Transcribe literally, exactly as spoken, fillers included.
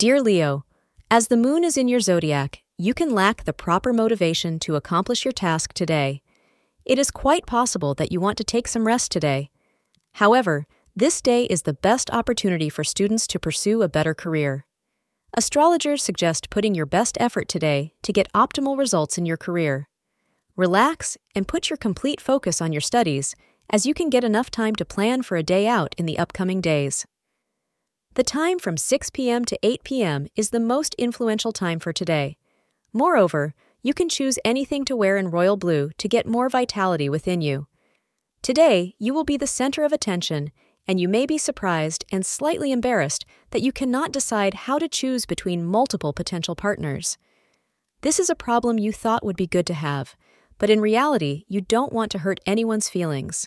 Dear Leo, as the moon is in your zodiac, you can lack the proper motivation to accomplish your task today. It is quite possible that you want to take some rest today. However, this day is the best opportunity for students to pursue a better career. Astrologers suggest putting your best effort today to get optimal results in your career. Relax and put your complete focus on your studies, as you can get enough time to plan for a day out in the upcoming days. The time from six p.m. to eight p.m. is the most influential time for today. Moreover, you can choose anything to wear in royal blue to get more vitality within you. Today, you will be the center of attention, and you may be surprised and slightly embarrassed that you cannot decide how to choose between multiple potential partners. This is a problem you thought would be good to have, but in reality, you don't want to hurt anyone's feelings.